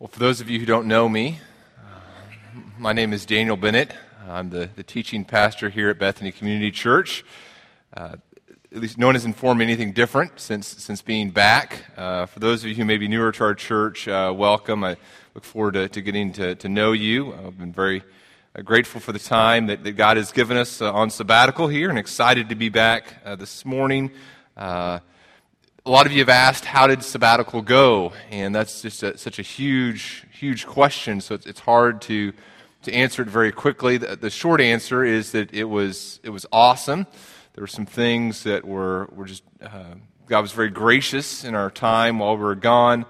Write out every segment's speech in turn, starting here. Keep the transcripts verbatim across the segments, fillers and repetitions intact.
Well, for those of you who don't know me, uh, my name is Daniel Bennett. I'm the, the teaching pastor here at Bethany Community Church. Uh, at least no one has informed me anything different since since being back. Uh, for those of you who may be newer to our church, uh, welcome. I look forward to, to getting to, to know you. I've been very uh, grateful for the time that, that God has given us uh, on sabbatical here, and excited to be back uh, this morning. Uh, a lot of you have asked, how did sabbatical go? And that's just a, such a huge, huge question, so it's, it's hard to to answer it very quickly. The, the short answer is that it was it was awesome. There were some things that were, were just, uh, God was very gracious in our time while we were gone.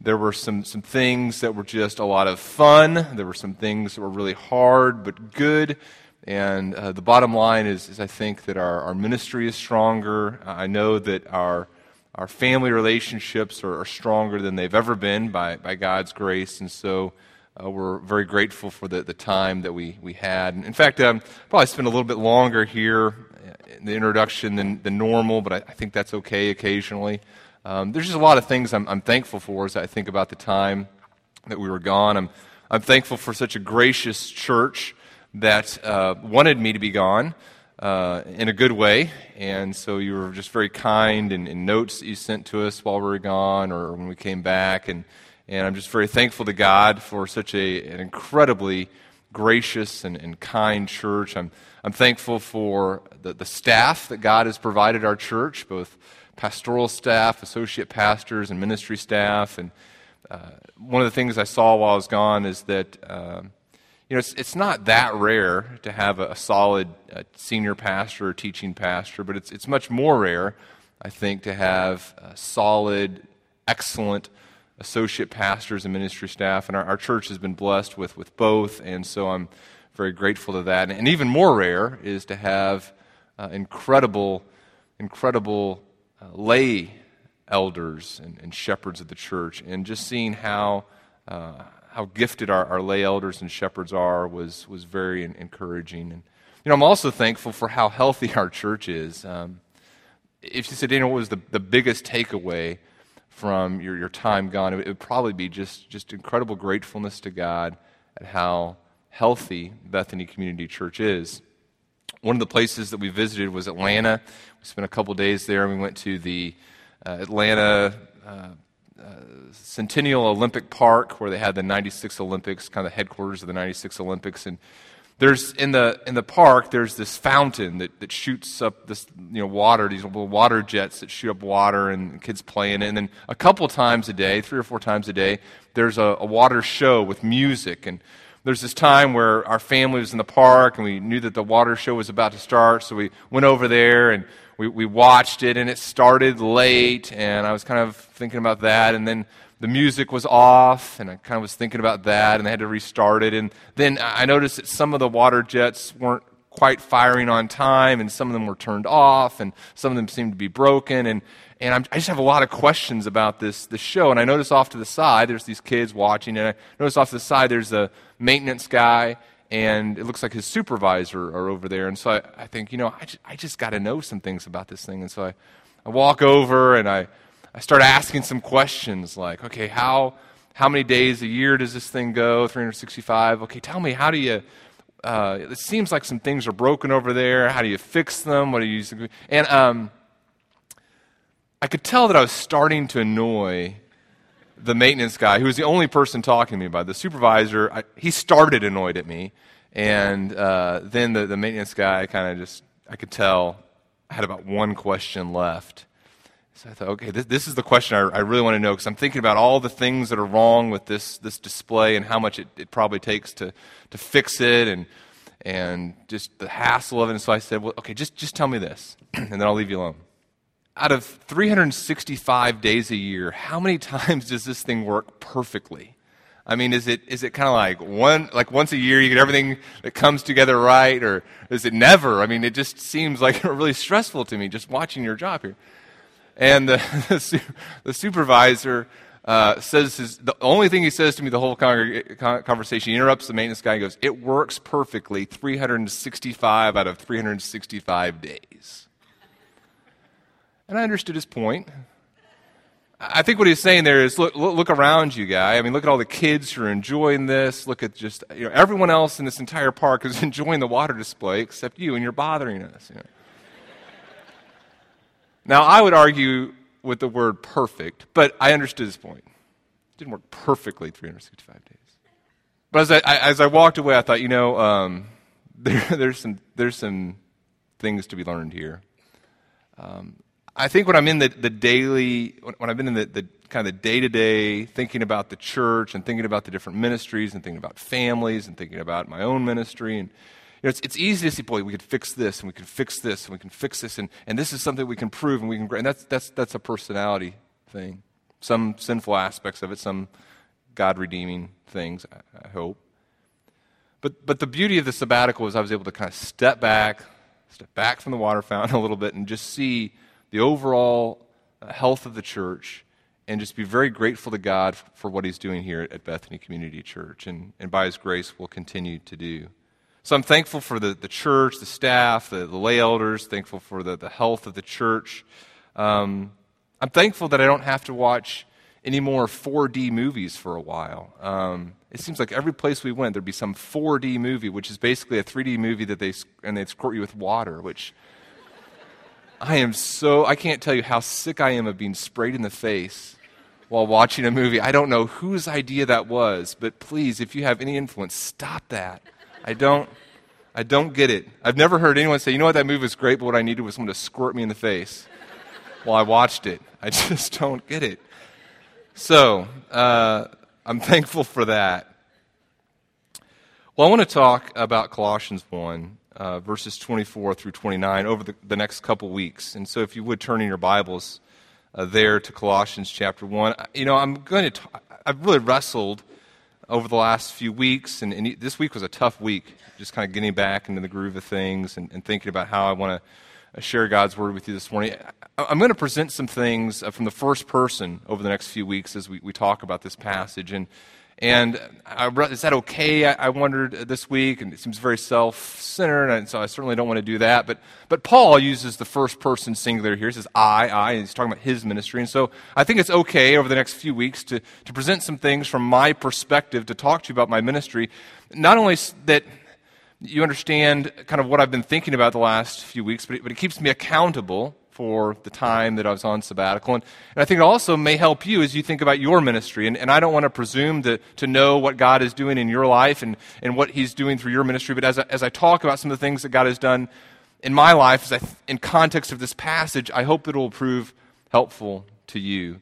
There were some, some things that were just a lot of fun. There were some things that were really hard but good. And uh, the bottom line is, is I think that our, our ministry is stronger. I know that our our family relationships are, are stronger than they've ever been by, by God's grace. And so uh, we're very grateful for the, the time that we, we had. And in fact, um, probably spent a little bit longer here in the introduction than, than normal, but I, I think that's okay occasionally. Um, there's just a lot of things I'm, I'm thankful for as I think about the time that we were gone. I'm I'm thankful for such a gracious church that uh, wanted me to be gone uh, in a good way, and so you were just very kind in, in notes that you sent to us while we were gone or when we came back, and, and I'm just very thankful to God for such a, an incredibly gracious and, and kind church. I'm I'm thankful for the, the staff that God has provided our church, both pastoral staff, associate pastors, and ministry staff. And uh, one of the things I saw while I was gone is that uh, you know it's, it's not that rare to have a, a solid uh, senior pastor or teaching pastor, but it's it's much more rare, I think, to have a solid, excellent associate pastors and ministry staff, and our, our church has been blessed with, with both, and so I'm very grateful to that. And, and even more rare is to have uh, incredible, incredible uh, lay elders and, and shepherds of the church, and just seeing how uh, how gifted our, our lay elders and shepherds are was was very encouraging. And you know, I'm also thankful for how healthy our church is. Um, if you said, Daniel, what was the, the biggest takeaway from your, your time gone, it would probably be just, just incredible gratefulness to God at how healthy Bethany Community Church is. One of the places that we visited was Atlanta. We spent a couple days there, and we went to the uh, Atlanta uh, uh, Centennial Olympic Park, where they had the ninety-six Olympics, kind of the headquarters of the ninety-six Olympics. And there's in the in the park, there's this fountain that, that shoots up this you know water, these little water jets that shoot up water, and kids play in it. And then a couple times a day, three or four times a day, there's a, a water show with music. And there's this time where our family was in the park, and we knew that the water show was about to start, so we went over there and we, we watched it, and it started late, and I was kind of thinking about that, and then the music was off, and I kind of was thinking about that, and they had to restart it, and then I noticed that some of the water jets weren't quite firing on time, and some of them were turned off, and some of them seemed to be broken, and And I'm, I just have a lot of questions about this, this show. And I notice off to the side, there's these kids watching. And I notice off to the side, there's a maintenance guy. And it looks like his supervisor are over there. And so I, I think, you know, I just, I just got to know some things about this thing. And so I, I walk over and I, I start asking some questions like, okay, how how many days a year does this thing go? three hundred sixty-five. Okay, tell me, how do you... Uh, it seems like some things are broken over there. How do you fix them? What do you use? And... um. I could tell that I was starting to annoy the maintenance guy, who was the only person talking to me about it. The supervisor, I, he started annoyed at me, and uh, then the, the maintenance guy kind of just, I could tell, I had about one question left. So I thought, okay, this, this is the question I, I really want to know, because I'm thinking about all the things that are wrong with this this display and how much it, it probably takes to, to fix it, and and just the hassle of it. And so I said, well, okay, just just tell me this, and then I'll leave you alone. Out of three hundred sixty-five days a year, how many times does this thing work perfectly? I mean, is it is it kind of like one like once a year you get everything that comes together right, or is it never? I mean, it just seems like really stressful to me just watching your job here. And the the, su- the supervisor uh, says his, the only thing he says to me the whole con- con- conversation. He interrupts the maintenance guy and goes, "It works perfectly three hundred sixty-five out of three hundred sixty-five days." And I understood his point. I think what he's saying there is, look, look around you, guy. I mean, look at all the kids who are enjoying this. Look at just, you know, everyone else in this entire park is enjoying the water display except you, and you're bothering us. You know? Now, I would argue with the word perfect, but I understood his point. It didn't work perfectly three hundred sixty-five days. But as I, I, as I walked away, I thought, you know, um, there, there's some there's some things to be learned here. Um, I think when I'm in the, the daily, when I've been in the, the kind of the day-to-day thinking about the church and thinking about the different ministries and thinking about families and thinking about my own ministry, and you know, it's, it's easy to see, boy, we could fix this and we could fix this and we can fix this, and, and this is something we can prove and we can, and that's that's that's a personality thing. Some sinful aspects of it, some God-redeeming things, I, I hope. But but the beauty of the sabbatical was I was able to kind of step back, step back from the water fountain a little bit and just see the overall health of the church and just be very grateful to God for what he's doing here at Bethany Community Church, and, and by his grace will continue to do. So I'm thankful for the, the church, the staff, the, the lay elders, thankful for the, the health of the church. Um, I'm thankful that I don't have to watch any more four D movies for a while. Um, it seems like every place we went, there'd be some four D movie, which is basically a three D movie that they and they'd squirt you with water, which I am so, I can't tell you how sick I am of being sprayed in the face while watching a movie. I don't know whose idea that was, but please, if you have any influence, stop that. I don't, I don't get it. I've never heard anyone say, you know what, that movie was great, but what I needed was someone to squirt me in the face while I watched it. I just don't get it. So, uh, I'm thankful for that. Well, I want to talk about Colossians one, uh, verses twenty-four through twenty-nine over the, the next couple weeks. And so if you would turn in your Bibles uh, there to Colossians chapter one. You know, I'm going to, t- I've really wrestled over the last few weeks, and, and this week was a tough week, just kind of getting back into the groove of things and, and thinking about how I want to share God's word with you this morning. I, I'm going to present some things from the first person over the next few weeks as we, we talk about this passage, and and I, is that okay, I, I wondered this week, and it seems very self-centered, and so I certainly don't want to do that, but but Paul uses the first person singular here. He says, I, I, and he's talking about his ministry, and so I think it's okay over the next few weeks to, to present some things from my perspective to talk to you about my ministry, not only that you understand kind of what I've been thinking about the last few weeks, but it, but it keeps me accountable for the time that I was on sabbatical. And, and I think it also may help you as you think about your ministry. And, and I don't want to presume to, to know what God is doing in your life and, and what he's doing through your ministry. But as I, as I talk about some of the things that God has done in my life, as I th- in context of this passage, I hope it will prove helpful to you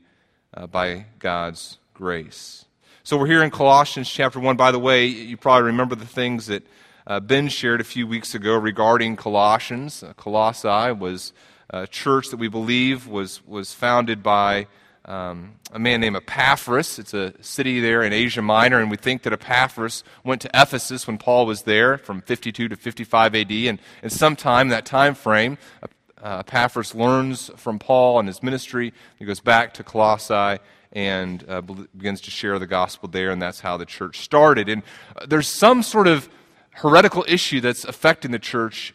uh, by God's grace. So we're here in Colossians chapter one. By the way, you probably remember the things that uh, Ben shared a few weeks ago regarding Colossians. Uh, Colossae was a church that we believe was was founded by um, a man named Epaphras. It's a city there in Asia Minor, and we think that Epaphras went to Ephesus when Paul was there from fifty-two to fifty-five A D, and, and sometime in that time frame, uh, Epaphras learns from Paul and his ministry. He goes back to Colossae and uh, begins to share the gospel there, and that's how the church started. And uh, there's some sort of heretical issue that's affecting the church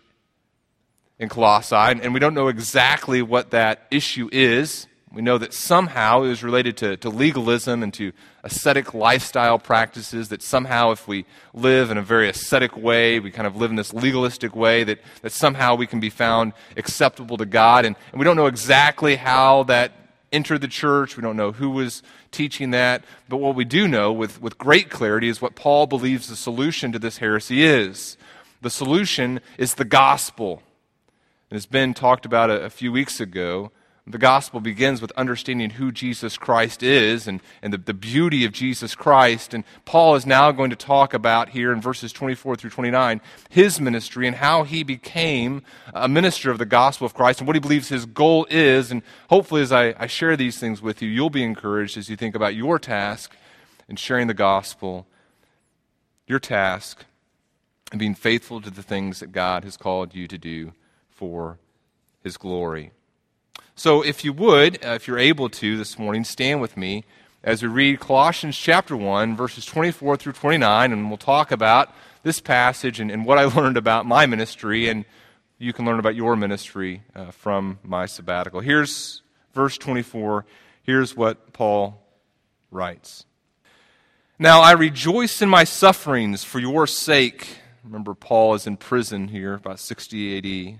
in Colossae, and we don't know exactly what that issue is. We know that somehow it was related to, to legalism and to ascetic lifestyle practices, that somehow if we live in a very ascetic way, we kind of live in this legalistic way, that, that somehow we can be found acceptable to God. And, and we don't know exactly how that entered the church. We don't know who was teaching that. But what we do know with, with great clarity is what Paul believes the solution to this heresy is. The solution is the gospel. As Ben talked about a, a few weeks ago, the gospel begins with understanding who Jesus Christ is and, and the, the beauty of Jesus Christ. And Paul is now going to talk about here in verses twenty-four through twenty-nine his ministry and how he became a minister of the gospel of Christ and what he believes his goal is. And hopefully as I, I share these things with you, you'll be encouraged as you think about your task in sharing the gospel, your task in being faithful to the things that God has called you to do for his glory. So if you would, uh, if you're able to this morning, stand with me as we read Colossians chapter one, verses twenty-four through twenty-nine, and we'll talk about this passage and, and what I learned about my ministry, and you can learn about your ministry uh, from my sabbatical. Here's verse twenty-four Here's what Paul writes. Now I rejoice in my sufferings for your sake. Remember, Paul is in prison here, about sixty A D.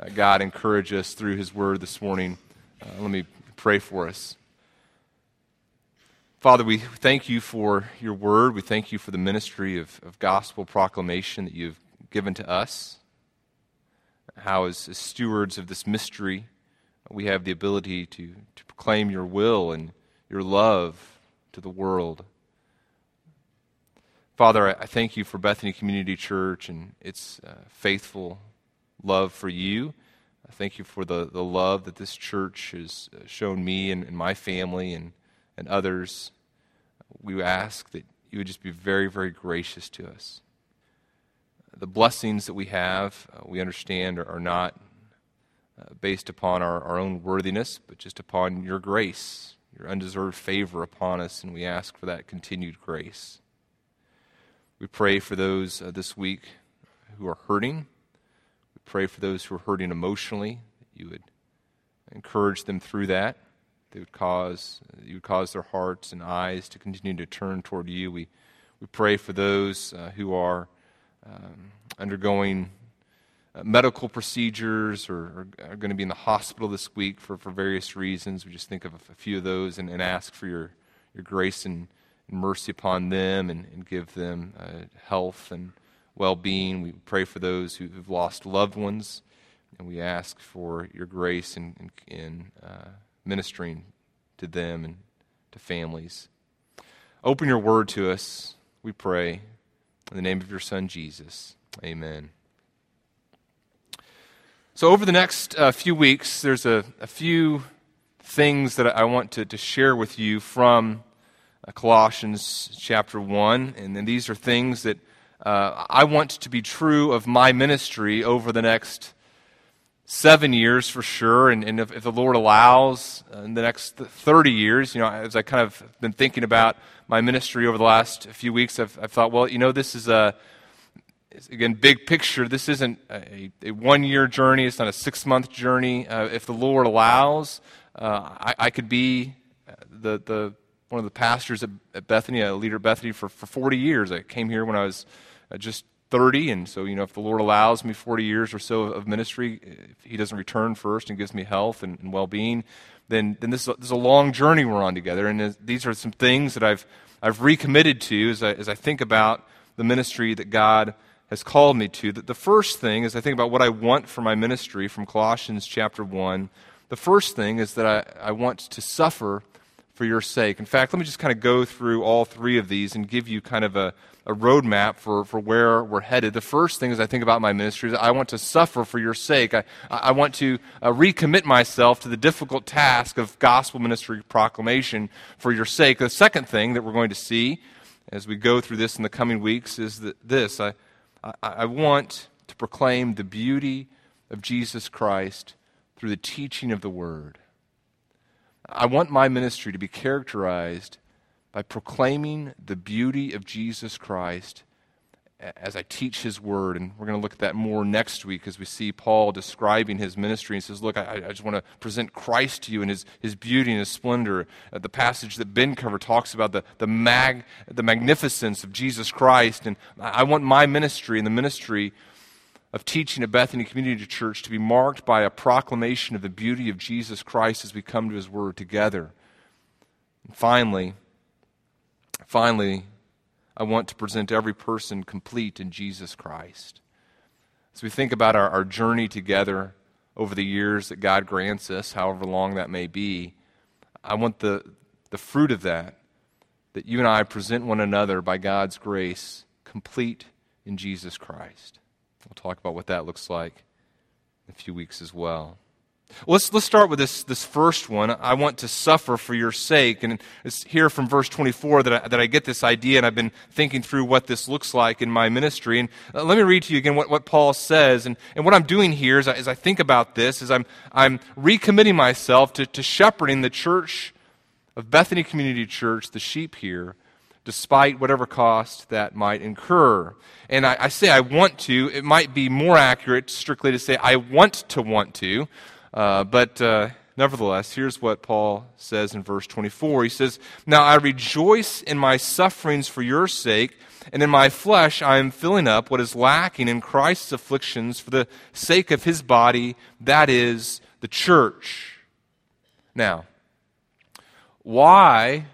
uh, God encourage us through his word this morning. Uh, let me pray for us. Father, we thank you for your word. We thank you for the ministry of, of gospel proclamation that you've given to us. How as, as stewards of this mystery, we have the ability to, to proclaim your will and your love to the world. Father, I thank you for Bethany Community Church and its uh, faithful love for you. I thank you for the, the love that this church has shown me and, and my family and, and others. We ask that you would just be very, very gracious to us. The blessings that we have, uh, we understand, are, are not uh, based upon our, our own worthiness, but just upon your grace, your undeserved favor upon us, and we ask for that continued grace. We pray for those uh, this week who are hurting. We pray for those who are hurting emotionally, that you would encourage them through that. They would cause, you would cause their hearts and eyes to continue to turn toward you. We we pray for those uh, who are um, undergoing uh, medical procedures or, or are going to be in the hospital this week for, for various reasons. We just think of a, a few of those and, and ask for your, your grace and mercy upon them and, and give them uh, health and well-being. We pray for those who have lost loved ones, and we ask for your grace in, in, in uh, ministering to them and to families. Open your word to us, we pray, in the name of your Son, Jesus. Amen. So over the next uh, few weeks, there's a, a few things that I want to, to share with you from Colossians chapter one, and then these are things that uh, I want to be true of my ministry over the next seven years for sure, and, and if, if the Lord allows, uh, in the next thirty years, you know, as I kind of been thinking about my ministry over the last few weeks, I've, I've thought, well, you know, this is a, again, big picture. This isn't a, a one-year journey. It's not a six-month journey. Uh, if the Lord allows, uh, I, I could be the the one of the pastors at Bethany, a leader at Bethany for, for forty years. I came here when I was just thirty, and so, you know, if the Lord allows me forty years or so of ministry, if he doesn't return first and gives me health and, and well-being, then then this is, a, this is a long journey we're on together, and these are some things that I've I've recommitted to as I, as I think about the ministry that God has called me to. The, the first thing is I think about what I want for my ministry from Colossians chapter one. The first thing is that I, I want to suffer for your sake. In fact, let me just kind of go through all three of these and give you kind of a, a roadmap for, for where we're headed. The first thing is I think about my ministry is I want to suffer for your sake. I, I want to uh, recommit myself to the difficult task of gospel ministry proclamation for your sake. The second thing that we're going to see as we go through this in the coming weeks is that this. I, I, I want to proclaim the beauty of Jesus Christ through the teaching of the Word. I want my ministry to be characterized by proclaiming the beauty of Jesus Christ as I teach his word. And we're going to look at that more next week as we see Paul describing his ministry. He says, look, I, I just want to present Christ to you and his, his beauty and his splendor. Uh, the passage that Ben covered talks about the, the, mag, the magnificence of Jesus Christ. And I want my ministry and the ministry of teaching at Bethany Community Church to be marked by a proclamation of the beauty of Jesus Christ as we come to his word together. And finally, finally, I want to present every person complete in Jesus Christ. As we think about our, our journey together over the years that God grants us, however long that may be, I want the, the fruit of that, that you and I present one another by God's grace, complete in Jesus Christ. We'll talk about what that looks like in a few weeks as well. Let's let's start with this this first one. I want to suffer for your sake. And it's here from verse twenty-four that I, that I get this idea, and I've been thinking through what this looks like in my ministry. And uh, let me read to you again what, what Paul says. And, and what I'm doing here is I, as I think about this is I'm I'm recommitting myself to, to shepherding the church of Bethany Community Church, the sheep here, despite whatever cost that might incur. And I, I say I want to. It might be more accurate strictly to say I want to want to. Uh, but uh, nevertheless, here's what Paul says in verse twenty-four. He says, "Now I rejoice in my sufferings for your sake, and in my flesh I am filling up what is lacking in Christ's afflictions for the sake of his body, that is, the church." Now, why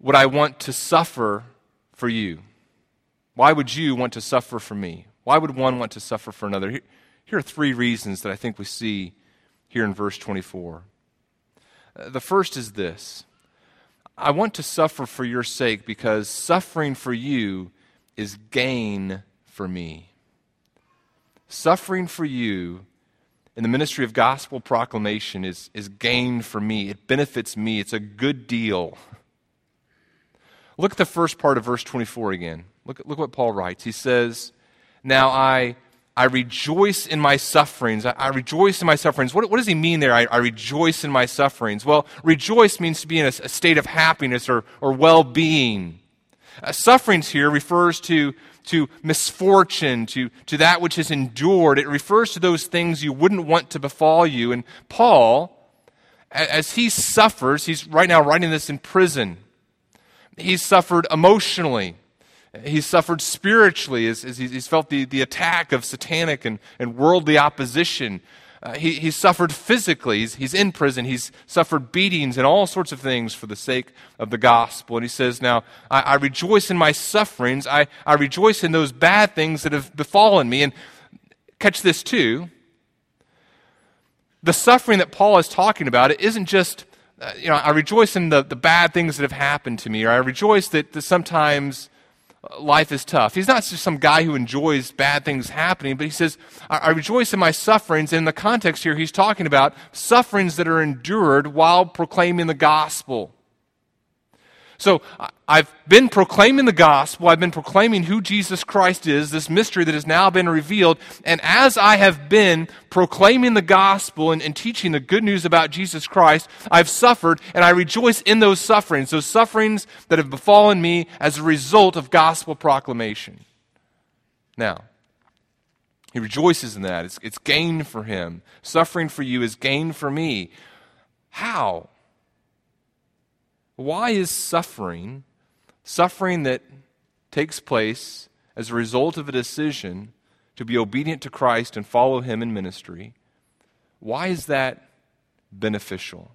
would I want to suffer for you? Why would you want to suffer for me? Why would one want to suffer for another? Here are three reasons that I think we see here in verse twenty-four. Uh, the first is this. I want to suffer for your sake because suffering for you is gain for me. Suffering for you in the ministry of gospel proclamation is, is gain for me. It benefits me. It's a good deal. Look at the first part of verse twenty-four again. Look, look what Paul writes. He says, "Now I... I rejoice in my sufferings. I, I rejoice in my sufferings." What, what does he mean there, I, I rejoice in my sufferings? Well, rejoice means to be in a, a state of happiness or, or well-being. Uh, sufferings here refers to, to misfortune, to, to that which is endured. It refers to those things you wouldn't want to befall you. And Paul, as he suffers, he's right now writing this in prison. He's suffered emotionally. He's suffered spiritually as, as he's felt the, the attack of satanic and, and worldly opposition. Uh, he, he's suffered physically. He's, he's in prison. He's suffered beatings and all sorts of things for the sake of the gospel. And he says, now, I, I rejoice in my sufferings. I, I rejoice in those bad things that have befallen me. And catch this too. The suffering that Paul is talking about, it isn't just, uh, you know, I rejoice in the, the bad things that have happened to me, or I rejoice that, that sometimes life is tough. He's not just some guy who enjoys bad things happening, but he says, I, I rejoice in my sufferings. And in the context here, he's talking about sufferings that are endured while proclaiming the gospel. So I've been proclaiming the gospel. I've been proclaiming who Jesus Christ is, this mystery that has now been revealed. And as I have been proclaiming the gospel and, and teaching the good news about Jesus Christ, I've suffered, and I rejoice in those sufferings, those sufferings that have befallen me as a result of gospel proclamation. Now, he rejoices in that. It's, it's gain for him. Suffering for you is gain for me. How? Why is suffering, suffering that takes place as a result of a decision to be obedient to Christ and follow him in ministry, why is that beneficial?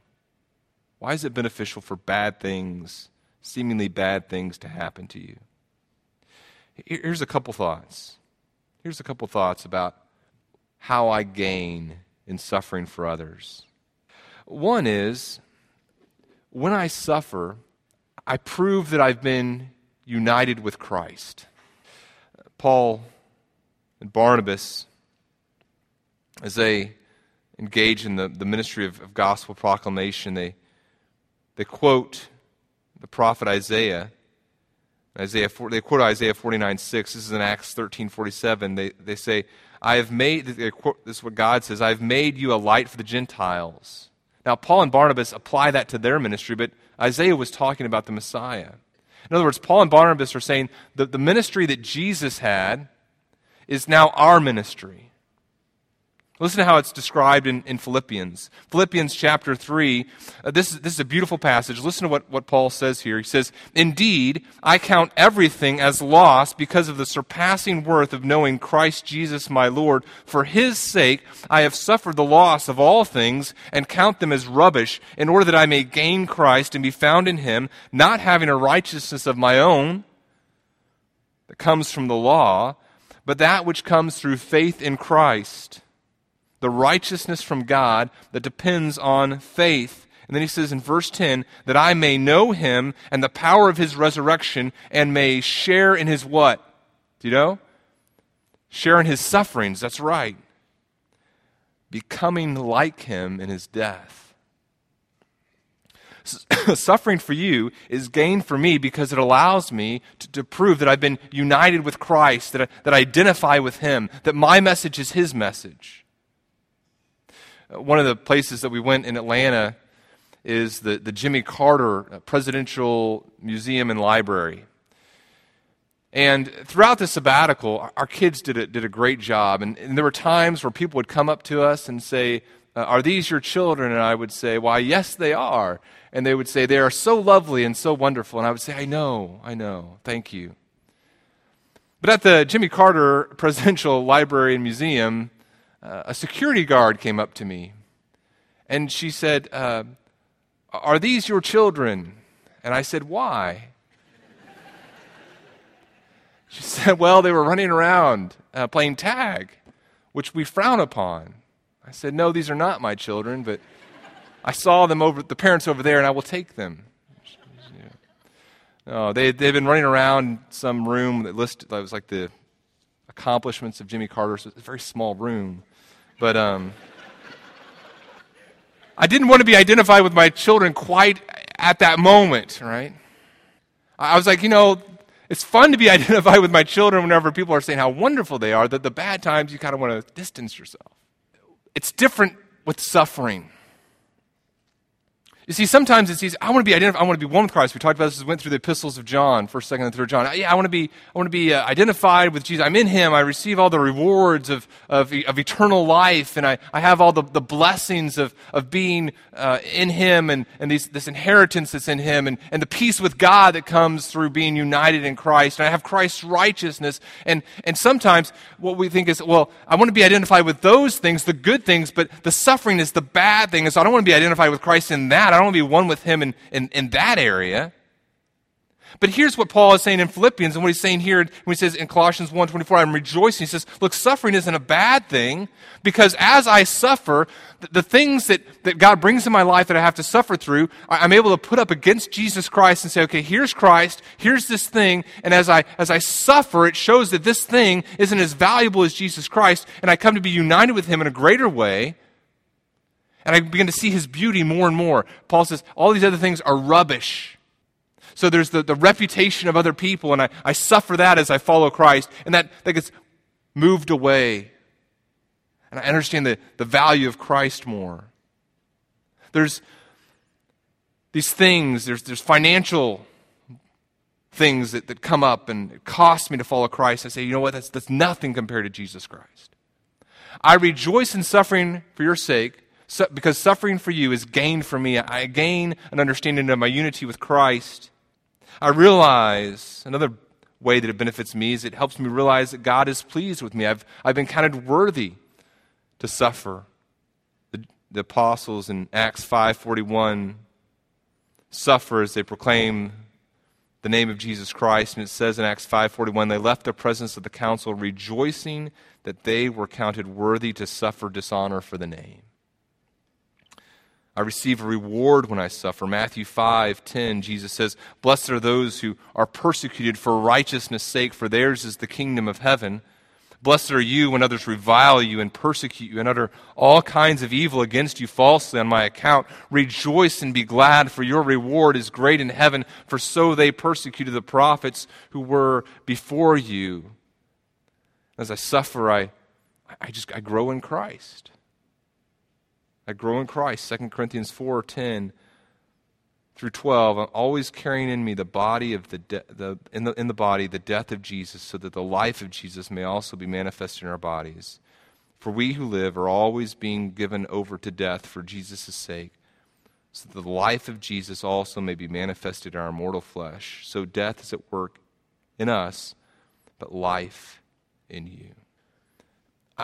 Why is it beneficial for bad things, seemingly bad things to happen to you? Here's a couple thoughts. Here's a couple thoughts about how I gain in suffering for others. One is, when I suffer, I prove that I've been united with Christ. Paul and Barnabas, as they engage in the, the ministry of, of gospel proclamation, they, they quote the prophet Isaiah. Isaiah they quote Isaiah forty-nine six. This is in Acts thirteen forty-seven. They, they say, I have made, they quote, this is what God says, I have made you a light for the Gentiles. Now, Paul and Barnabas apply that to their ministry, but Isaiah was talking about the Messiah. In other words, Paul and Barnabas are saying that the ministry that Jesus had is now our ministry. Listen to how it's described in, in Philippians. Philippians chapter three, uh, this, this is a beautiful passage. Listen to what, what Paul says here. He says, "Indeed, I count everything as loss because of the surpassing worth of knowing Christ Jesus my Lord. For his sake, I have suffered the loss of all things and count them as rubbish in order that I may gain Christ and be found in him, not having a righteousness of my own that comes from the law, but that which comes through faith in Christ, the righteousness from God that depends on faith." And then he says in verse ten, "that I may know him and the power of his resurrection and may share in his" what? Do you know? Share in his sufferings, that's right. Becoming like him in his death. Suffering for you is gain for me because it allows me to, to prove that I've been united with Christ, that I, that I identify with him, that my message is his message. One of the places that we went in Atlanta is the, the Jimmy Carter Presidential Museum and Library. And throughout the sabbatical, our kids did a, did a great job. And, and there were times where people would come up to us and say, uh, "Are these your children?" And I would say, "Why, yes, they are." And they would say, "They are so lovely and so wonderful." And I would say, "I know, I know, thank you." But at the Jimmy Carter Presidential Library and Museum, Uh, a security guard came up to me, and she said, uh, "Are these your children?" And I said, "Why?" She said, "Well, they were running around uh, playing tag, which we frown upon." I said, "No, these are not my children, but I saw them over the parents over there, and I will take them." She, yeah. No, they they've been running around some room that listed. That was like the accomplishments of Jimmy Carter. So it's a very small room. But um, I didn't want to be identified with my children quite at that moment, right? I was like, you know, it's fun to be identified with my children whenever people are saying how wonderful they are, that the bad times you kind of want to distance yourself. It's different with suffering. You see, sometimes it's easy. I want to be identified. I want to be one with Christ. We talked about this as we went through the epistles of John, first, second, and third John. I, yeah, I want to be. I want to be uh, identified with Jesus. I'm in him. I receive all the rewards of of, of eternal life, and I, I have all the, the blessings of of being uh, in him, and and these, this inheritance that's in him, and, and the peace with God that comes through being united in Christ. And I have Christ's righteousness. And and sometimes what we think is, well, I want to be identified with those things, the good things, but the suffering is the bad thing, and so I don't want to be identified with Christ in that. I don't want to be one with him in, in, in that area. But here's what Paul is saying in Philippians and what he's saying here when he says in Colossians one twenty-four, "I'm rejoicing." He says, look, suffering isn't a bad thing, because as I suffer, the, the things that, that God brings in my life that I have to suffer through, I, I'm able to put up against Jesus Christ and say, okay, here's Christ, here's this thing, and as I as I suffer, it shows that this thing isn't as valuable as Jesus Christ, and I come to be united with him in a greater way. And I begin to see his beauty more and more. Paul says, all these other things are rubbish. So there's the, the reputation of other people, and I, I suffer that as I follow Christ, and that, that gets moved away. And I understand the, the value of Christ more. There's these things, there's, there's financial things that, that come up, and it costs me to follow Christ. I say, you know what, that's, that's nothing compared to Jesus Christ. I rejoice in suffering for your sake, So, because suffering for you is gain for me. I gain an understanding of my unity with Christ. I realize, another way that it benefits me is it helps me realize that God is pleased with me. I've, I've been counted worthy to suffer. The, the apostles in Acts five forty-one suffer as they proclaim the name of Jesus Christ. And it says in Acts five forty-one, they left the presence of the council rejoicing that they were counted worthy to suffer dishonor for the name. I receive a reward when I suffer. Matthew five ten, Jesus says, "Blessed are those who are persecuted for righteousness' sake, for theirs is the kingdom of heaven. Blessed are you when others revile you and persecute you and utter all kinds of evil against you falsely on my account. Rejoice and be glad, for your reward is great in heaven, for so they persecuted the prophets who were before you." As I suffer, I, I just I grow in Christ. I grow in Christ. Second Corinthians four ten through twelve. I'm always carrying in me the body of the, de- the in the in the body the death of Jesus, so that the life of Jesus may also be manifested in our bodies. For we who live are always being given over to death for Jesus' sake, so that the life of Jesus also may be manifested in our mortal flesh. So death is at work in us, but life in you.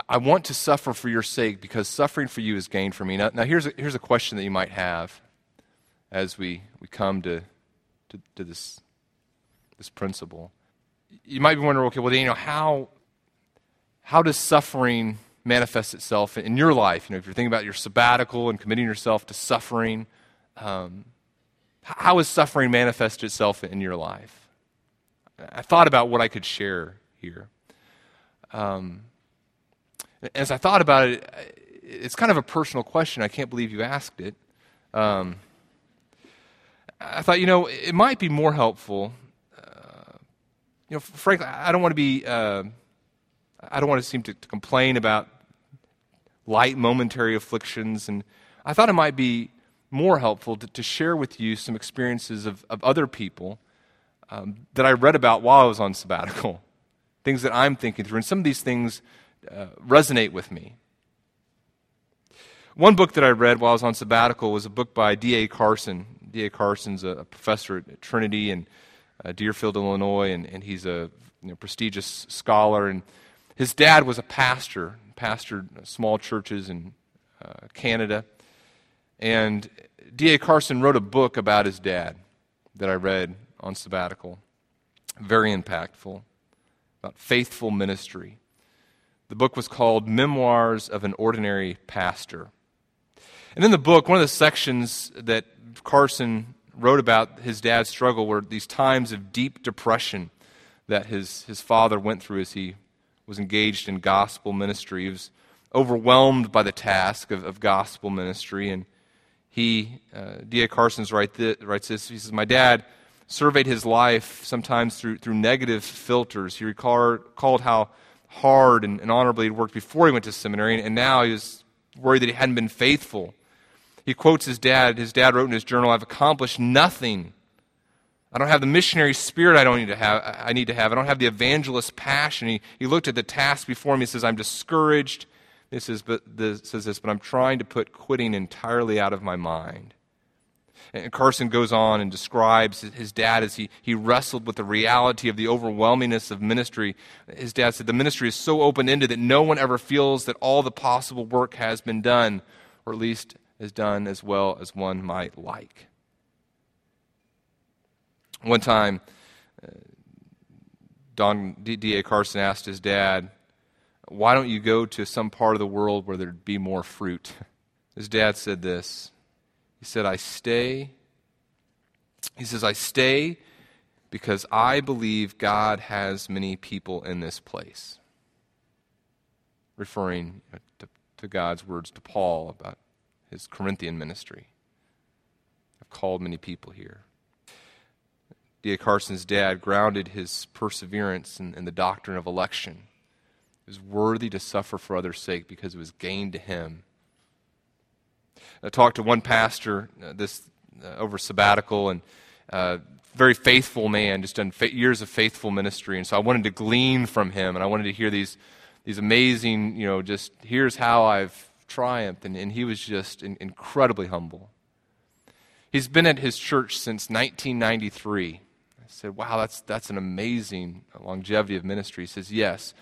I want to suffer for your sake because suffering for you is gain for me. Now, now here's, a, here's a question that you might have as we, we come to, to, to this, this principle. You might be wondering, okay, well, then, you know, how, how does suffering manifest itself in your life? You know, if you're thinking about your sabbatical and committing yourself to suffering, um, how has suffering manifested itself in your life? I thought about what I could share here. Um, As I thought about it, it's kind of a personal question. I can't believe you asked it. Um, I thought, you know, it might be more helpful. Uh, you know, frankly, I don't want to be, uh, I don't want to seem to, to complain about light momentary afflictions. And I thought it might be more helpful to, to share with you some experiences of, of other people um, that I read about while I was on sabbatical, things that I'm thinking through. And some of these things Uh, resonate with me. One book that I read while I was on sabbatical was a book by D A Carson. D A Carson's a, a professor at Trinity in uh, Deerfield, Illinois, and, and he's a you know, prestigious scholar. And his dad was a pastor, pastored small churches in uh, Canada. And D A Carson wrote a book about his dad that I read on sabbatical. Very impactful, about faithful ministry. The book was called Memoirs of an Ordinary Pastor. And in the book, one of the sections that Carson wrote about his dad's struggle were these times of deep depression that his, his father went through as he was engaged in gospel ministry. He was overwhelmed by the task of, of gospel ministry. And he, uh, D A Carson write this, writes this, he says, "My dad surveyed his life sometimes through, through negative filters. He recalled, recalled how hard and, and honorably he'd worked before he went to seminary, and, and now he was worried that he hadn't been faithful. He quotes his dad. His dad wrote in his journal, "I've accomplished nothing. I don't have the missionary spirit I don't need to have. I need to have. I don't have the evangelist passion." He, he looked at the task before him. He says, "I'm discouraged." This is but this says this, "But I'm trying to put quitting entirely out of my mind." And Carson goes on and describes his dad as he, he wrestled with the reality of the overwhelmingness of ministry. His dad said, "The ministry is so open-ended that no one ever feels that all the possible work has been done, or at least is done as well as one might like." One time, uh, Don D A Carson asked his dad, "Why don't you go to some part of the world where there'd be more fruit?" His dad said this. He said, I stay, he says, I stay because I believe God has many people in this place. Referring to, to God's words to Paul about his Corinthian ministry. I've called many people here. D A Carson's dad grounded his perseverance in, in the doctrine of election. He was worthy to suffer for others' sake because it was gain to him. I talked to one pastor uh, this uh, over sabbatical, and uh, very faithful man, just done fa- years of faithful ministry, and so I wanted to glean from him, and I wanted to hear these these amazing, you know, just here's how I've triumphed, and, and he was just in, incredibly humble. He's been at his church since nineteen ninety-three. I said, wow, that's that's an amazing longevity of ministry. He says, yes,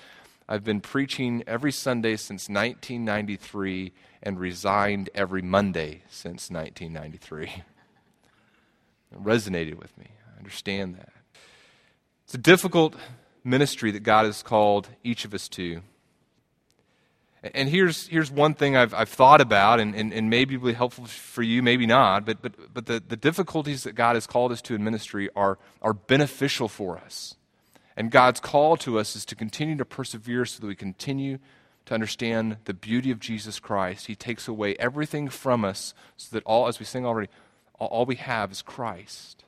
I've been preaching every Sunday since nineteen ninety-three and resigned every Monday since nineteen ninety-three. It resonated with me. I understand that. It's a difficult ministry that God has called each of us to. And here's here's one thing I've I've thought about, and, and, and maybe will be helpful for you, maybe not, but but but the, the difficulties that God has called us to in ministry are are beneficial for us. And God's call to us is to continue to persevere so that we continue to understand the beauty of Jesus Christ. He takes away everything from us so that all, as we sing already, all we have is Christ.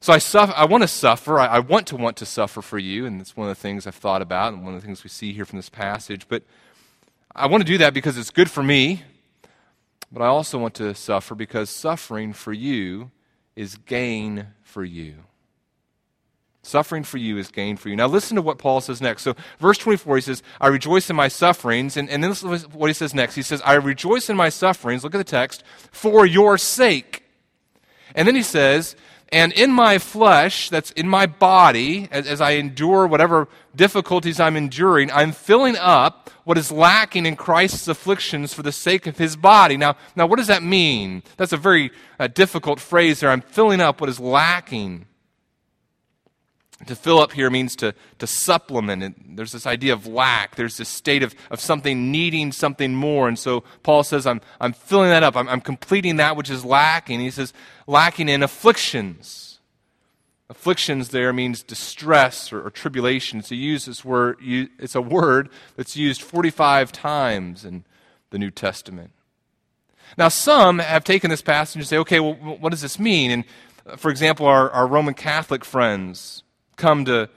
So I suffer, I want to suffer. I, I want to want to suffer for you, and that's one of the things I've thought about and one of the things we see here from this passage. But I want to do that because it's good for me, but I also want to suffer because suffering for you is gain for you. Suffering for you is gain for you. Now listen to what Paul says next. So verse twenty-four, he says, I rejoice in my sufferings. And, and then listen to what he says next. He says, I rejoice in my sufferings, look at the text, for your sake. And then he says, and in my flesh, that's in my body, as, as I endure whatever difficulties I'm enduring, I'm filling up what is lacking in Christ's afflictions for the sake of his body. Now, now what does that mean? That's a very uh, difficult phrase there. I'm filling up what is lacking. To fill up here means to, to supplement. And there's this idea of lack. There's this state of, of something needing something more. And so Paul says, I'm, I'm filling that up. I'm, I'm completing that which is lacking. He says, lacking in afflictions. Afflictions there means distress or, or tribulation. So use this word, you, it's a word that's used forty-five times in the New Testament. Now some have taken this passage and say, okay, well, what does this mean? And for example, our, our Roman Catholic friends come to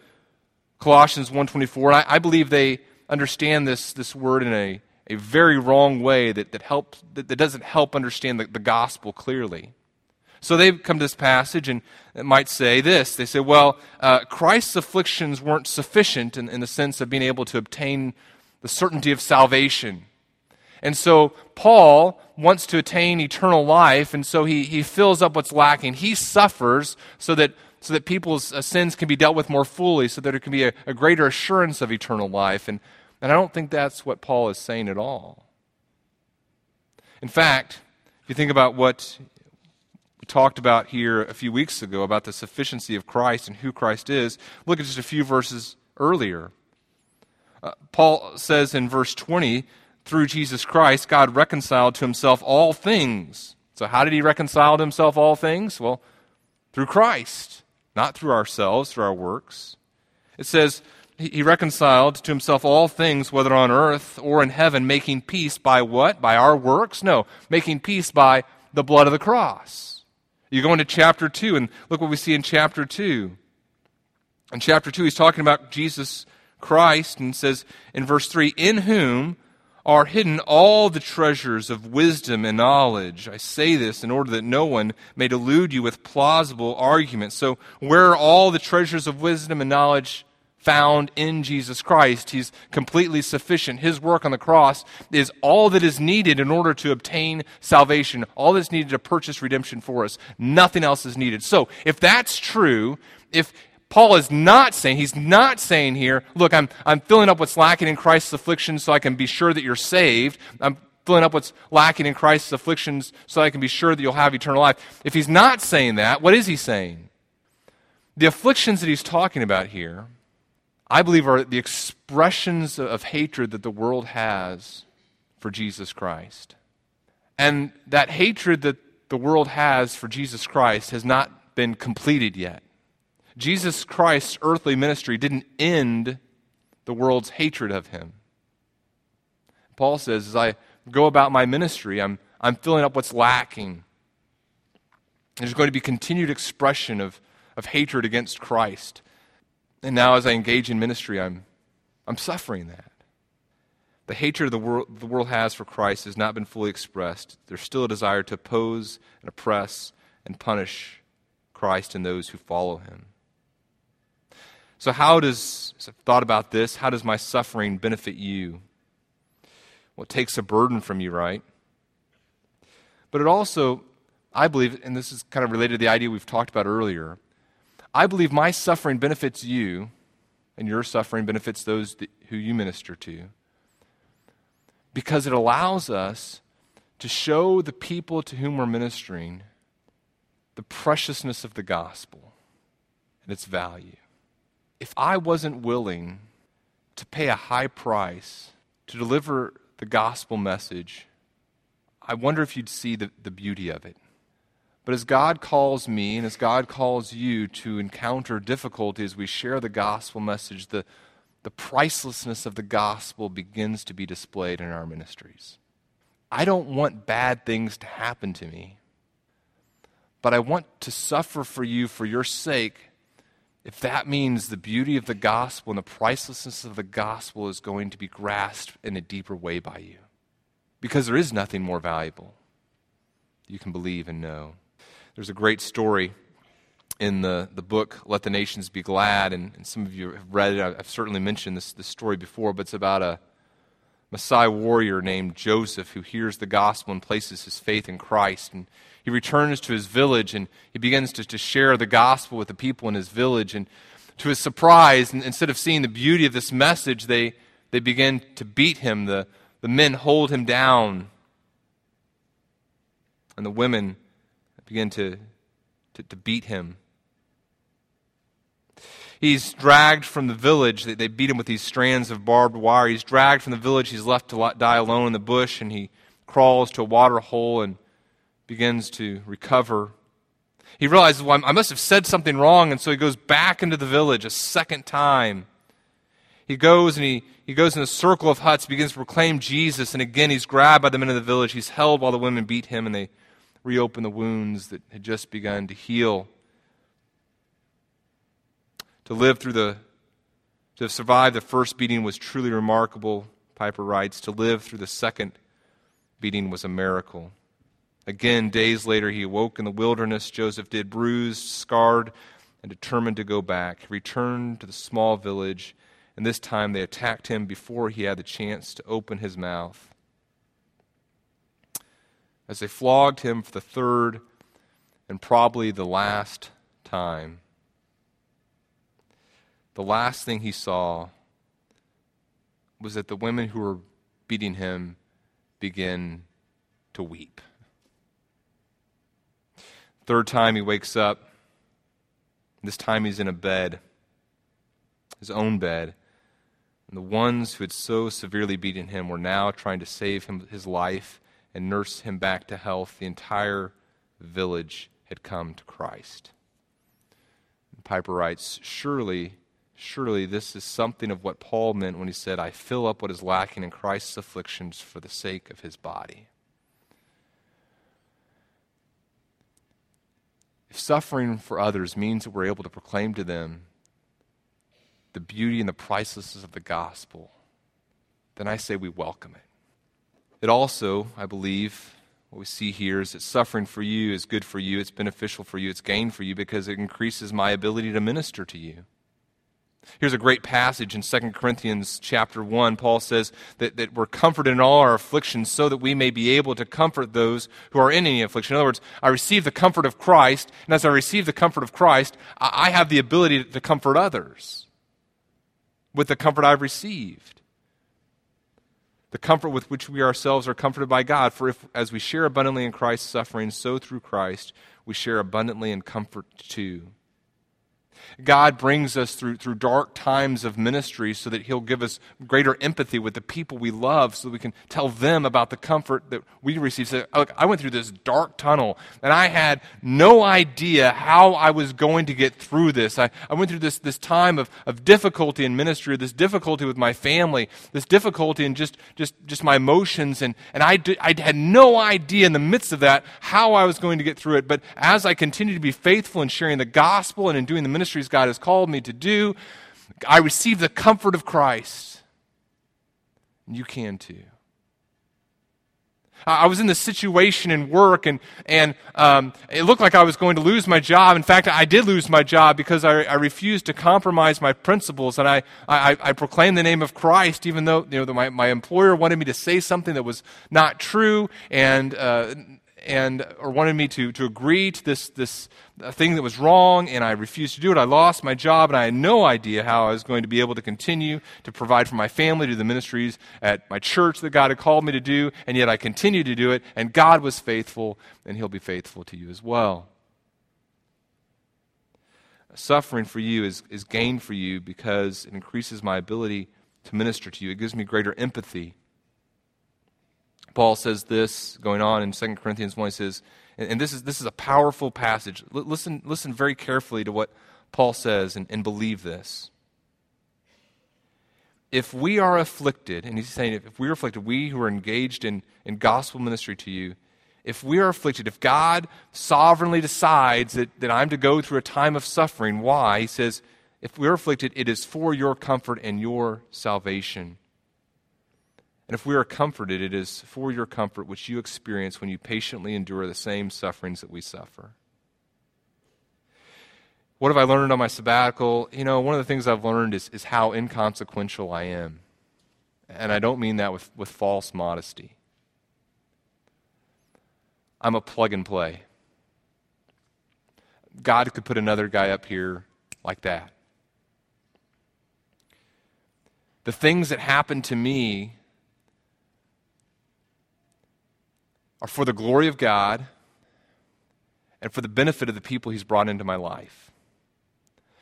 Colossians one twenty-four, and I, I believe they understand this, this word in a, a very wrong way that that, helps, that, that doesn't help understand the, the gospel clearly. So they come to this passage and it might say this. They say, well, uh, Christ's afflictions weren't sufficient in, in the sense of being able to obtain the certainty of salvation. And so Paul wants to attain eternal life, and so he, he fills up what's lacking. He suffers so that so that people's uh, sins can be dealt with more fully, so that there can be a, a greater assurance of eternal life. And, and I don't think that's what Paul is saying at all. In fact, if you think about what we talked about here a few weeks ago, about the sufficiency of Christ and who Christ is, look at just a few verses earlier. Uh, Paul says in verse twenty, through Jesus Christ, God reconciled to himself all things. So how did he reconcile to himself all things? Well, through Christ. Not through ourselves, through our works. It says, he reconciled to himself all things, whether on earth or in heaven, making peace by what? By our works? No, making peace by the blood of the cross. You go into chapter two, and look what we see in chapter two. In chapter two, he's talking about Jesus Christ, and says in verse three, in whom are hidden all the treasures of wisdom and knowledge. I say this in order that no one may delude you with plausible arguments. So where are all the treasures of wisdom and knowledge found? In Jesus Christ. He's completely sufficient. His work on the cross is all that is needed in order to obtain salvation, all that's needed to purchase redemption for us. Nothing else is needed. So if that's true, if Paul is not saying, he's not saying here, look, I'm I'm filling up what's lacking in Christ's afflictions so I can be sure that you're saved. I'm filling up what's lacking in Christ's afflictions so I can be sure that you'll have eternal life. If he's not saying that, what is he saying? The afflictions that he's talking about here, I believe, are the expressions of hatred that the world has for Jesus Christ. And that hatred that the world has for Jesus Christ has not been completed yet. Jesus Christ's earthly ministry didn't end the world's hatred of him. Paul says, as I go about my ministry, I'm, I'm filling up what's lacking. There's going to be continued expression of, of hatred against Christ. And now as I engage in ministry, I'm, I'm suffering that. The hatred the world, the world has for Christ has not been fully expressed. There's still a desire to oppose and oppress and punish Christ and those who follow him. So how does, so I've thought about this, how does my suffering benefit you? Well, it takes a burden from you, right? But it also, I believe, and this is kind of related to the idea we've talked about earlier, I believe my suffering benefits you, and your suffering benefits those that, who you minister to, because it allows us to show the people to whom we're ministering the preciousness of the gospel and its value. If I wasn't willing to pay a high price to deliver the gospel message, I wonder if you'd see the, the beauty of it. But as God calls me and as God calls you to encounter difficulty as we share the gospel message, the, the pricelessness of the gospel begins to be displayed in our ministries. I don't want bad things to happen to me, but I want to suffer for you for your sake, if that means the beauty of the gospel and the pricelessness of the gospel is going to be grasped in a deeper way by you. Because there is nothing more valuable you can believe and know. There's a great story in the, the book, Let the Nations Be Glad, and, and some of you have read it. I've certainly mentioned this, this story before, but it's about a Maasai warrior named Joseph who hears the gospel and places his faith in Christ. And he returns to his village, and he begins to, to share the gospel with the people in his village. And to his surprise, instead of seeing the beauty of this message, they, they begin to beat him. The, the men hold him down, and the women begin to, to, to beat him. He's dragged from the village. They beat him with these strands of barbed wire. He's dragged from the village. He's left to die alone in the bush, and he crawls to a water hole and begins to recover. He realizes, well, I must have said something wrong, and so he goes back into the village a second time. He goes and he, he goes in a circle of huts, begins to proclaim Jesus, and again he's grabbed by the men of the village. He's held while the women beat him, and they reopen the wounds that had just begun to heal. To live through the, to have survived the first beating was truly remarkable, Piper writes. To live through the second beating was a miracle. Again, days later, he awoke in the wilderness. Joseph did, bruised, scarred, and determined to go back. He returned to the small village, and this time they attacked him before he had the chance to open his mouth. As they flogged him for the third and probably the last time, the last thing he saw was that the women who were beating him begin to weep. Third time he wakes up. This time he's in a bed, his own bed. And the ones who had so severely beaten him were now trying to save him, his life, and nurse him back to health. The entire village had come to Christ. And Piper writes, surely... Surely this is something of what Paul meant when he said, I fill up what is lacking in Christ's afflictions for the sake of his body. If suffering for others means that we're able to proclaim to them the beauty and the pricelessness of the gospel, then I say we welcome it. It also, I believe, what we see here is that suffering for you is good for you, it's beneficial for you, it's gain for you, because it increases my ability to minister to you. Here's a great passage in Second Corinthians chapter one. Paul says that, that we're comforted in all our afflictions so that we may be able to comfort those who are in any affliction. In other words, I receive the comfort of Christ, and as I receive the comfort of Christ, I, I have the ability to comfort others with the comfort I've received. The comfort with which we ourselves are comforted by God. For if, as we share abundantly in Christ's suffering, so through Christ we share abundantly in comfort too. God brings us through through dark times of ministry so that he'll give us greater empathy with the people we love so that we can tell them about the comfort that we receive. Say, look, I went through this dark tunnel, and I had no idea how I was going to get through this. I, I went through this, this time of, of difficulty in ministry, this difficulty with my family, this difficulty in just just, just my emotions, and, and I, did, I had no idea in the midst of that how I was going to get through it. But as I continue to be faithful in sharing the gospel and in doing the ministry God has called me to do, I receive the comfort of Christ. And you can too. I was in this situation in work, and and um, it looked like I was going to lose my job. In fact, I did lose my job because I, I refused to compromise my principles, and I, I, I proclaimed the name of Christ, even though you know the, my, my employer wanted me to say something that was not true, and uh, and or wanted me to to agree to this this thing that was wrong, and I refused to do it. I lost my job, and I had no idea how I was going to be able to continue to provide for my family, do the ministries at my church that God had called me to do, and yet I continued to do it, and God was faithful, and he'll be faithful to you as well. Suffering for you is, is gain for you because it increases my ability to minister to you. It gives me greater empathy. Paul says this going on in Second Corinthians one. He says, and this is this is a powerful passage. L- listen, listen very carefully to what Paul says and, and believe this. If we are afflicted, and he's saying if we are afflicted, we who are engaged in, in gospel ministry to you, if we are afflicted, if God sovereignly decides that, that I'm to go through a time of suffering, why? He says, if we are afflicted, it is for your comfort and your salvation. And if we are comforted, it is for your comfort which you experience when you patiently endure the same sufferings that we suffer. What have I learned on my sabbatical? You know, one of the things I've learned is, is how inconsequential I am. And I don't mean that with, with false modesty. I'm a plug and play. God could put another guy up here like that. The things that happen to me are for the glory of God and for the benefit of the people he's brought into my life.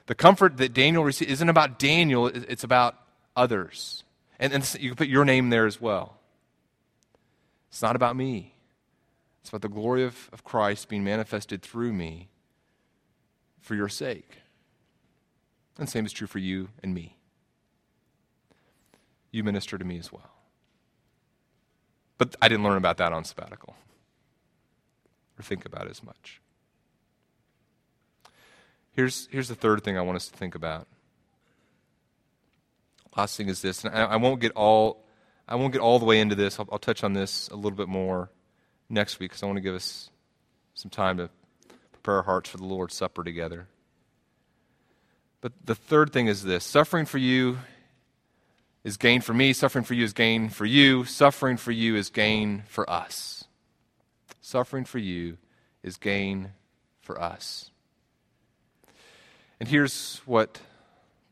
The comfort that Daniel received isn't about Daniel, it's about others. And, and you can put your name there as well. It's not about me. It's about the glory of, of Christ being manifested through me for your sake. And the same is true for you and me. You minister to me as well. But I didn't learn about that on sabbatical or think about it as much. Here's, here's the third thing I want us to think about. Last thing is this, and I, I won't get all I won't get all the way into this. I'll, I'll touch on this a little bit more next week because I want to give us some time to prepare our hearts for the Lord's Supper together. But the third thing is this: suffering for you is gain for me. Suffering for you is gain for you. Suffering for you is gain for us. Suffering for you is gain for us. And here's what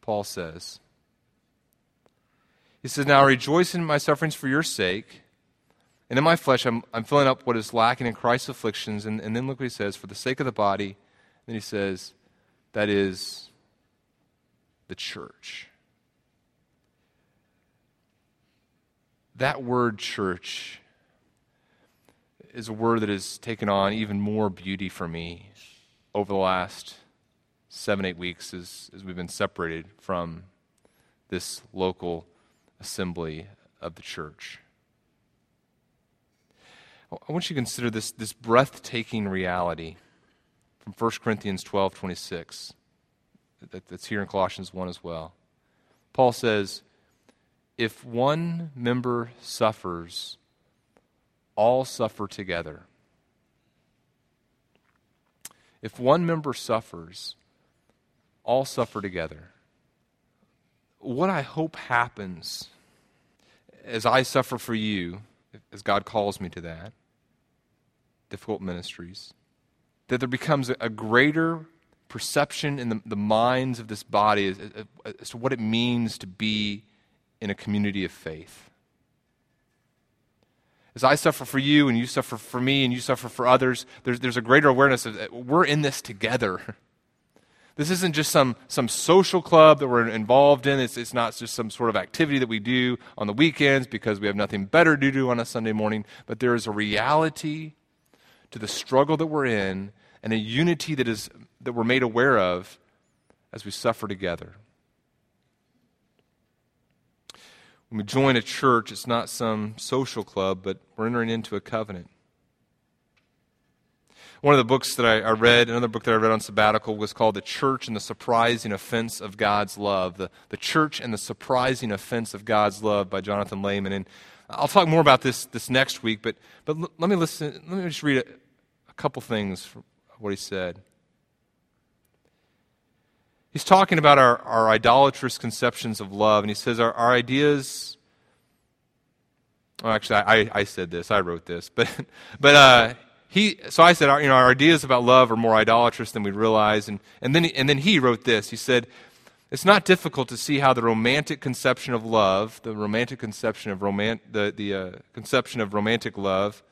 Paul says. He says, now I rejoice in my sufferings for your sake, and in my flesh I'm, I'm filling up what is lacking in Christ's afflictions. And, and then look what he says, for the sake of the body. And then he says, that is the church. That word church is a word that has taken on even more beauty for me over the last seven, eight weeks as, as we've been separated from this local assembly of the church. I want you to consider this, this breathtaking reality from First Corinthians twelve twenty-six that, that's here in Colossians one as well. Paul says, if one member suffers, all suffer together. If one member suffers, all suffer together. What I hope happens as I suffer for you, as God calls me to that, difficult ministries, that there becomes a greater perception in the, the minds of this body as, as, as to what it means to be in a community of faith. As I suffer for you, and you suffer for me, and you suffer for others, there's, there's a greater awareness of we're in this together. This isn't just some, some social club that we're involved in. It's, it's not just some sort of activity that we do on the weekends because we have nothing better to do on a Sunday morning, but there is a reality to the struggle that we're in and a unity that is that we're made aware of as we suffer together. When we join a church, it's not some social club, but we're entering into a covenant. One of the books that I, I read, another book that I read on sabbatical, was called The Church and the Surprising Offense of God's Love. The, the Church and the Surprising Offense of God's Love by Jonathan Lehman. And I'll talk more about this this next week, but, but l- let me listen, let me just read a, a couple things from what he said. He's talking about our, our idolatrous conceptions of love, and he says our, our ideas, well, actually, I, I said this, I wrote this, but but uh, he. So I said, our, you know, our ideas about love are more idolatrous than we realize, and and then and then he wrote this. He said, it's not difficult to see how the romantic conception of love, the romantic conception of romant, the the uh, conception of romantic love,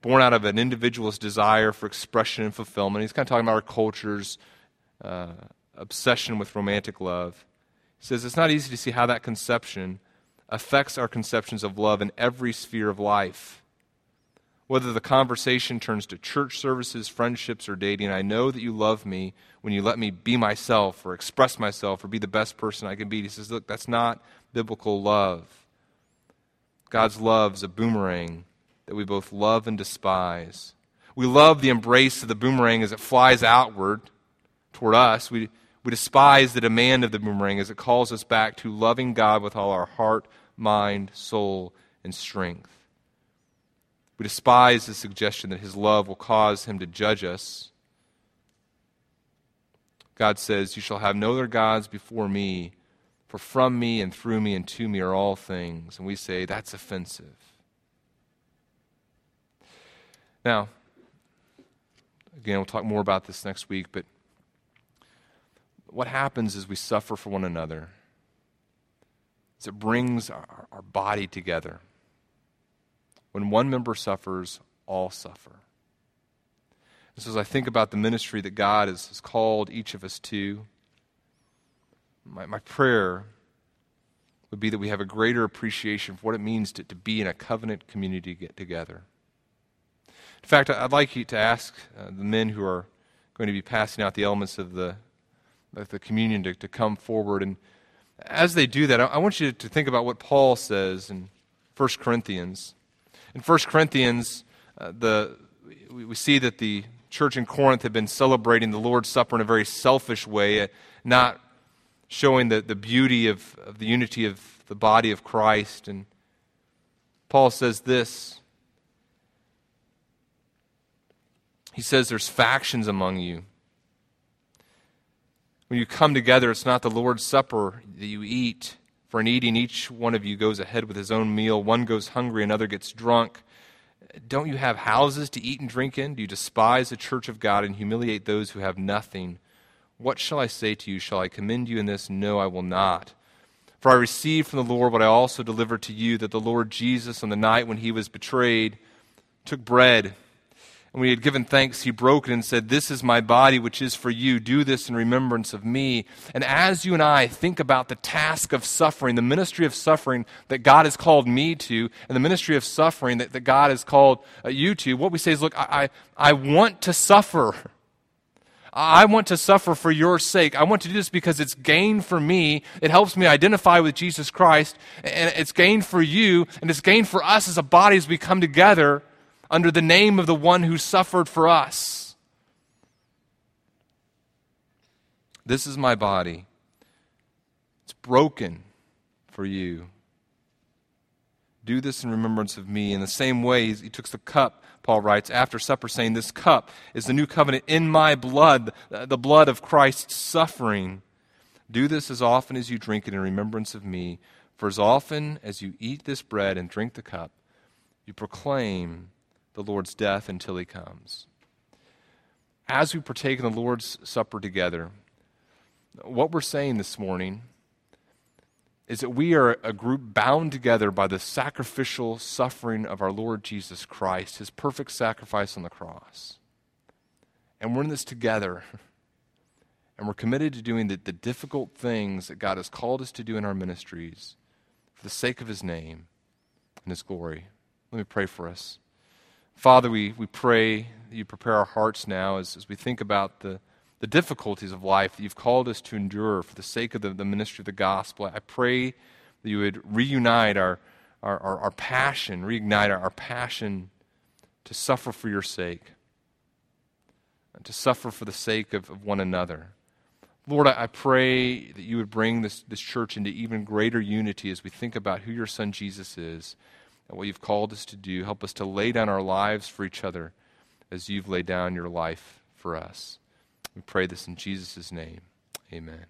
born out of an individual's desire for expression and fulfillment. He's kind of talking about our culture's Uh, obsession with romantic love. He says it's not easy to see how that conception affects our conceptions of love in every sphere of life. Whether the conversation turns to church services, friendships, or dating, I know that you love me when you let me be myself or express myself or be the best person I can be. He says, look, that's not biblical love. God's love is a boomerang that we both love and despise. We love the embrace of the boomerang as it flies outward toward us. We We despise the demand of the boomerang as it calls us back to loving God with all our heart, mind, soul, and strength. We despise the suggestion that his love will cause him to judge us. God says, "You shall have no other gods before me, for from me and through me and to me are all things." And we say, that's offensive. Now, again, we'll talk more about this next week, but what happens is we suffer for one another. It brings our, our body together. When one member suffers, all suffer. And so as I think about the ministry that God has, has called each of us to, my, my prayer would be that we have a greater appreciation for what it means to, to be in a covenant community get together. In fact, I'd like you to ask uh, the men who are going to be passing out the elements of the, of the communion to, to come forward. And as they do that, I want you to think about what Paul says in First Corinthians. In First Corinthians, uh, the we, we see that the church in Corinth had been celebrating the Lord's Supper in a very selfish way, uh, not showing the, the beauty of, of the unity of the body of Christ. And Paul says this. He says there's factions among you. When you come together, it's not the Lord's Supper that you eat. For in eating, each one of you goes ahead with his own meal. One goes hungry, another gets drunk. Don't you have houses to eat and drink in? Do you despise the church of God and humiliate those who have nothing? What shall I say to you? Shall I commend you in this? No, I will not. For I received from the Lord what I also delivered to you, that the Lord Jesus, on the night when he was betrayed, took bread. And when he had given thanks, he broke it and said, "This is my body, which is for you. Do this in remembrance of me." And as you and I think about the task of suffering, the ministry of suffering that God has called me to, and the ministry of suffering that, that God has called uh, you to, what we say is, look, I, I, I want to suffer. I want to suffer for your sake. I want to do this because it's gain for me. It helps me identify with Jesus Christ. And it's gain for you, and it's gain for us as a body as we come together under the name of the one who suffered for us. This is my body. It's broken for you. Do this in remembrance of me. In the same way, he took the cup, Paul writes, after supper, saying, "This cup is the new covenant in my blood, the blood of Christ's suffering. Do this as often as you drink it in remembrance of me. For as often as you eat this bread and drink the cup, you proclaim the Lord's death until he comes." As we partake in the Lord's Supper together, what we're saying this morning is that we are a group bound together by the sacrificial suffering of our Lord Jesus Christ, his perfect sacrifice on the cross. And we're in this together, and we're committed to doing the, the difficult things that God has called us to do in our ministries for the sake of his name and his glory. Let me pray for us. Father, we, we pray that you prepare our hearts now as, as we think about the, the difficulties of life that you've called us to endure for the sake of the, the ministry of the gospel. I pray that you would reunite our, our, our, our passion, reignite our, our passion to suffer for your sake, to suffer for the sake of, of one another. Lord, I, I pray that you would bring this, this church into even greater unity as we think about who your son Jesus is and what you've called us to do. Help us to lay down our lives for each other as you've laid down your life for us. We pray this in Jesus' name. Amen.